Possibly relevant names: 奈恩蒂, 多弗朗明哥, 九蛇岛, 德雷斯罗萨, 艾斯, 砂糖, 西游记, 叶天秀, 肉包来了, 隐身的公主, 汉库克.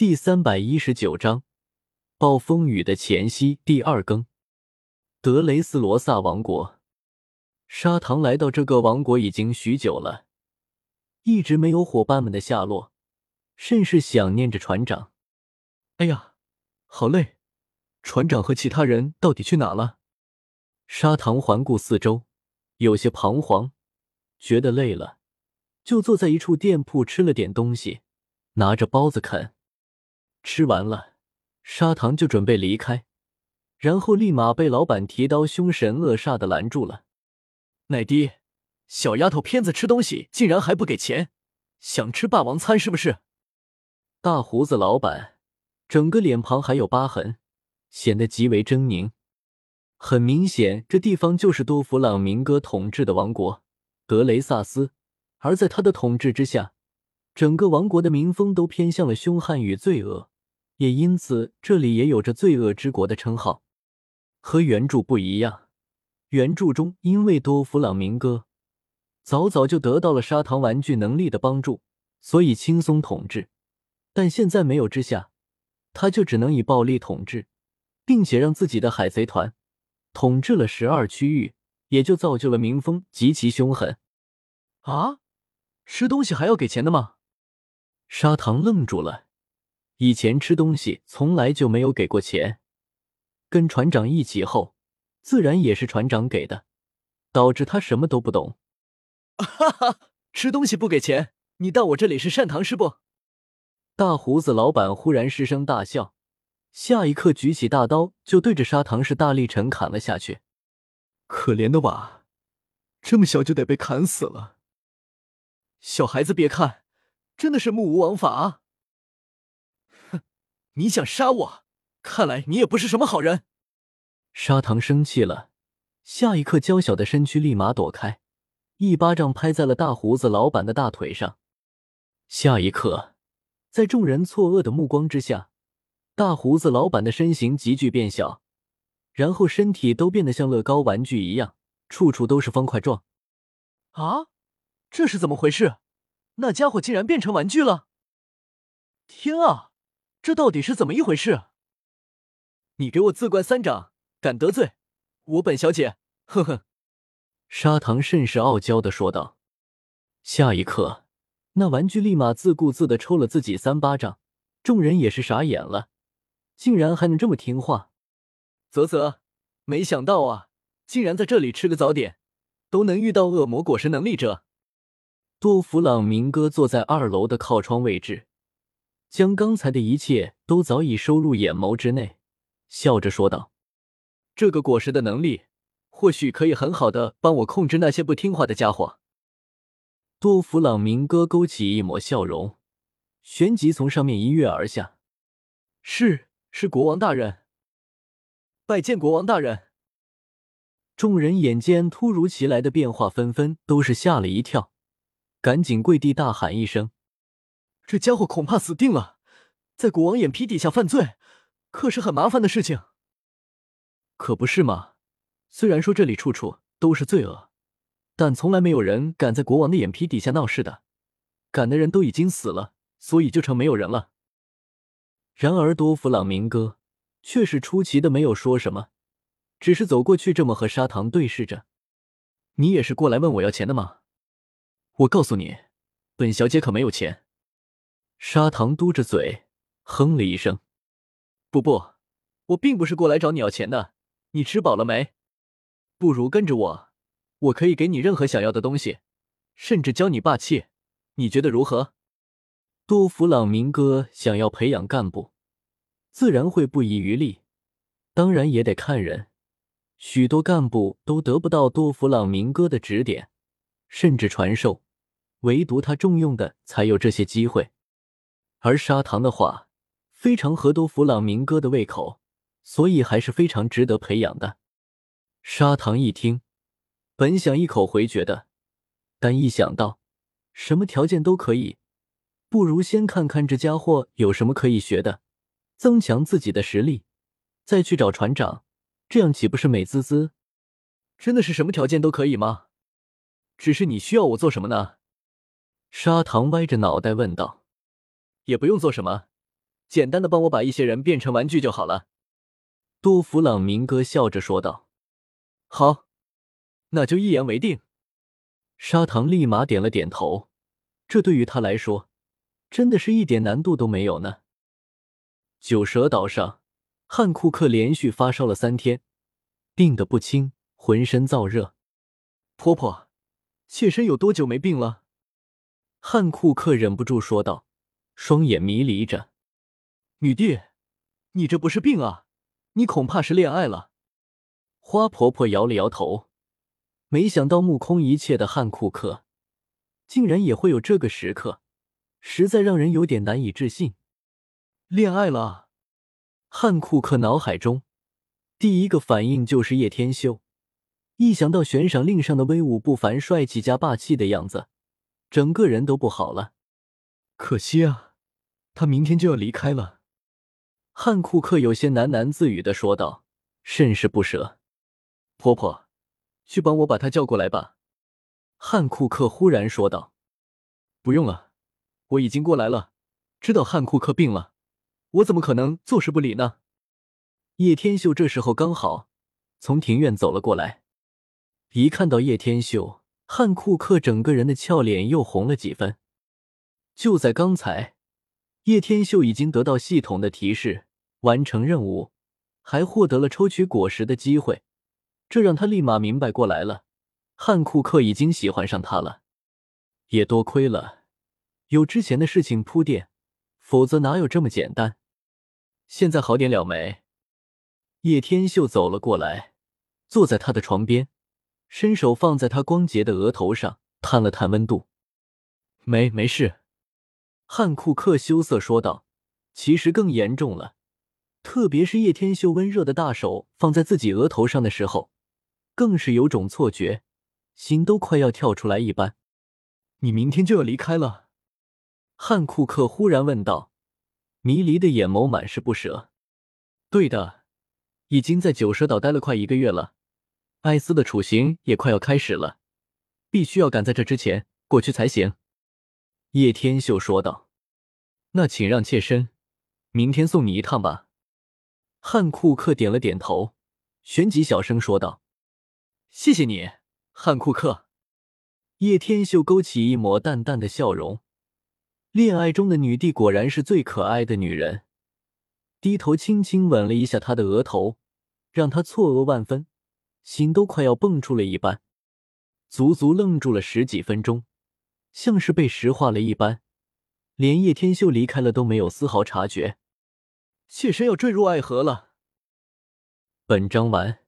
第319章暴风雨的前夕第二更。德雷斯罗萨王国，砂糖来到这个王国已经许久了，一直没有伙伴们的下落，甚是想念着船长。哎呀，好累，船长和其他人到底去哪了？砂糖环顾四周，有些彷徨，觉得累了，就坐在一处店铺吃了点东西，拿着包子啃。吃完了，砂糖就准备离开，然后立马被老板提刀凶神恶煞的拦住了。奶爹，小丫头片子吃东西竟然还不给钱，想吃霸王餐是不是？大胡子老板整个脸庞还有疤痕，显得极为狰狞。很明显，这地方就是多弗朗明哥统治的王国德雷萨斯，而在他的统治之下，整个王国的民风都偏向了凶悍与罪恶，也因此这里也有着罪恶之国的称号。和原著不一样，原著中因为多弗朗明哥早早就得到了砂糖玩具能力的帮助，所以轻松统治，但现在没有之下，他就只能以暴力统治，并且让自己的海贼团统治了12区域，也就造就了民风极其凶狠。啊，吃东西还要给钱的吗？砂糖愣住了，以前吃东西从来就没有给过钱，跟船长一起后自然也是船长给的，导致他什么都不懂。哈哈，吃东西不给钱，你当我这里是善堂是不？大胡子老板忽然失声大笑，下一刻举起大刀就对着砂糖是大力沉砍了下去。可怜的娃，这么小就得被砍死了。小孩子别看，真的是目无王法啊。你想杀我，看来你也不是什么好人。砂糖生气了，下一刻娇小的身躯立马躲开，一巴掌拍在了大胡子老板的大腿上。下一刻，在众人错愕的目光之下，大胡子老板的身形急剧变小，然后身体都变得像乐高玩具一样，处处都是方块状。啊，这是怎么回事？那家伙竟然变成玩具了！天啊！这到底是怎么一回事？你给我自冠三掌，敢得罪我本小姐，哼哼！砂糖甚是傲娇地说道。下一刻，那玩具立马自顾自地抽了自己3巴掌，众人也是傻眼了，竟然还能这么听话。啧，没想到啊，竟然在这里吃个早点，都能遇到恶魔果实能力者。多弗朗明哥坐在2楼的靠窗位置，将刚才的一切都早已收入眼眸之内，笑着说道：这个果实的能力或许可以很好的帮我控制那些不听话的家伙。多弗朗明哥勾起一抹笑容，旋即从上面一跃而下。是国王大人。拜见国王大人。众人眼见突如其来的变化纷纷，都是吓了一跳，赶紧跪地大喊一声。这家伙恐怕死定了，在国王眼皮底下犯罪，可是很麻烦的事情。可不是嘛，虽然说这里处处都是罪恶，但从来没有人敢在国王的眼皮底下闹事的，敢的人都已经死了，所以就成没有人了。然而多弗朗明哥却是出奇的没有说什么，只是走过去这么和砂糖对视着。你也是过来问我要钱的吗？我告诉你，本小姐可没有钱。砂糖嘟着嘴哼了一声。不，我并不是过来找你要钱的，你吃饱了没？不如跟着我可以给你任何想要的东西，甚至教你霸气，你觉得如何？多弗朗明哥想要培养干部，自然会不遗余力，当然也得看人，许多干部都得不到多弗朗明哥的指点，甚至传授，唯独他重用的才有这些机会。而砂糖的话非常合多弗朗明哥的胃口，所以还是非常值得培养的。砂糖一听，本想一口回绝的，但一想到什么条件都可以，不如先看看这家伙有什么可以学的，增强自己的实力，再去找船长，这样岂不是美滋滋？真的是什么条件都可以吗？只是你需要我做什么呢？砂糖歪着脑袋问道。也不用做什么，简单的帮我把一些人变成玩具就好了。”多弗朗明哥笑着说道。“好，那就一言为定。”砂糖立马点了点头，这对于他来说真的是一点难度都没有呢。九蛇岛上，汉库克连续发烧了3天，病得不轻，浑身燥热。“婆婆，妾身有多久没病了？”汉库克忍不住说道，双眼迷离着。“女帝，你这不是病啊，你恐怕是恋爱了。”花婆婆摇了摇头，没想到目空一切的汉库克竟然也会有这个时刻，实在让人有点难以置信。“恋爱了？”汉库克脑海中第一个反应就是叶天秀，一想到悬赏令上的威武不凡、帅气加霸气的样子，整个人都不好了。可惜啊，他明天就要离开了。汉库克有些喃喃自语地说道，甚是不舍。“婆婆，去帮我把他叫过来吧。”汉库克忽然说道。“不用了，我已经过来了，知道汉库克病了，我怎么可能坐视不理呢？”叶天秀这时候刚好从庭院走了过来，一看到叶天秀，汉库克整个人的俏脸又红了几分。就在刚才，叶天秀已经得到系统的提示，完成任务，还获得了抽取果实的机会，这让他立马明白过来了，汉库克已经喜欢上他了。也多亏了有之前的事情铺垫，否则哪有这么简单。“现在好点了没？”叶天秀走了过来，坐在他的床边，伸手放在他光洁的额头上，探了探温度。“没事。”汉库克羞涩说道，其实更严重了，特别是叶天秀温热的大手放在自己额头上的时候，更是有种错觉，心都快要跳出来一般。“你明天就要离开了？”汉库克忽然问道，迷离的眼眸满是不舍。“对的，已经在九蛇岛待了快1个月了，艾斯的处刑也快要开始了，必须要赶在这之前过去才行。”叶天秀说道。“那请让妾身明天送你一趟吧。”汉库克点了点头，旋即小声说道。“谢谢你，汉库克。”叶天秀勾起一抹淡淡的笑容，恋爱中的女帝果然是最可爱的女人，低头轻轻吻了一下她的额头，让她错愕万分，心都快要蹦出了一般。足足愣住了10几分钟，像是被石化了一般，连叶天秀离开了都没有丝毫察觉。“妾身要坠入爱河了。”本章完。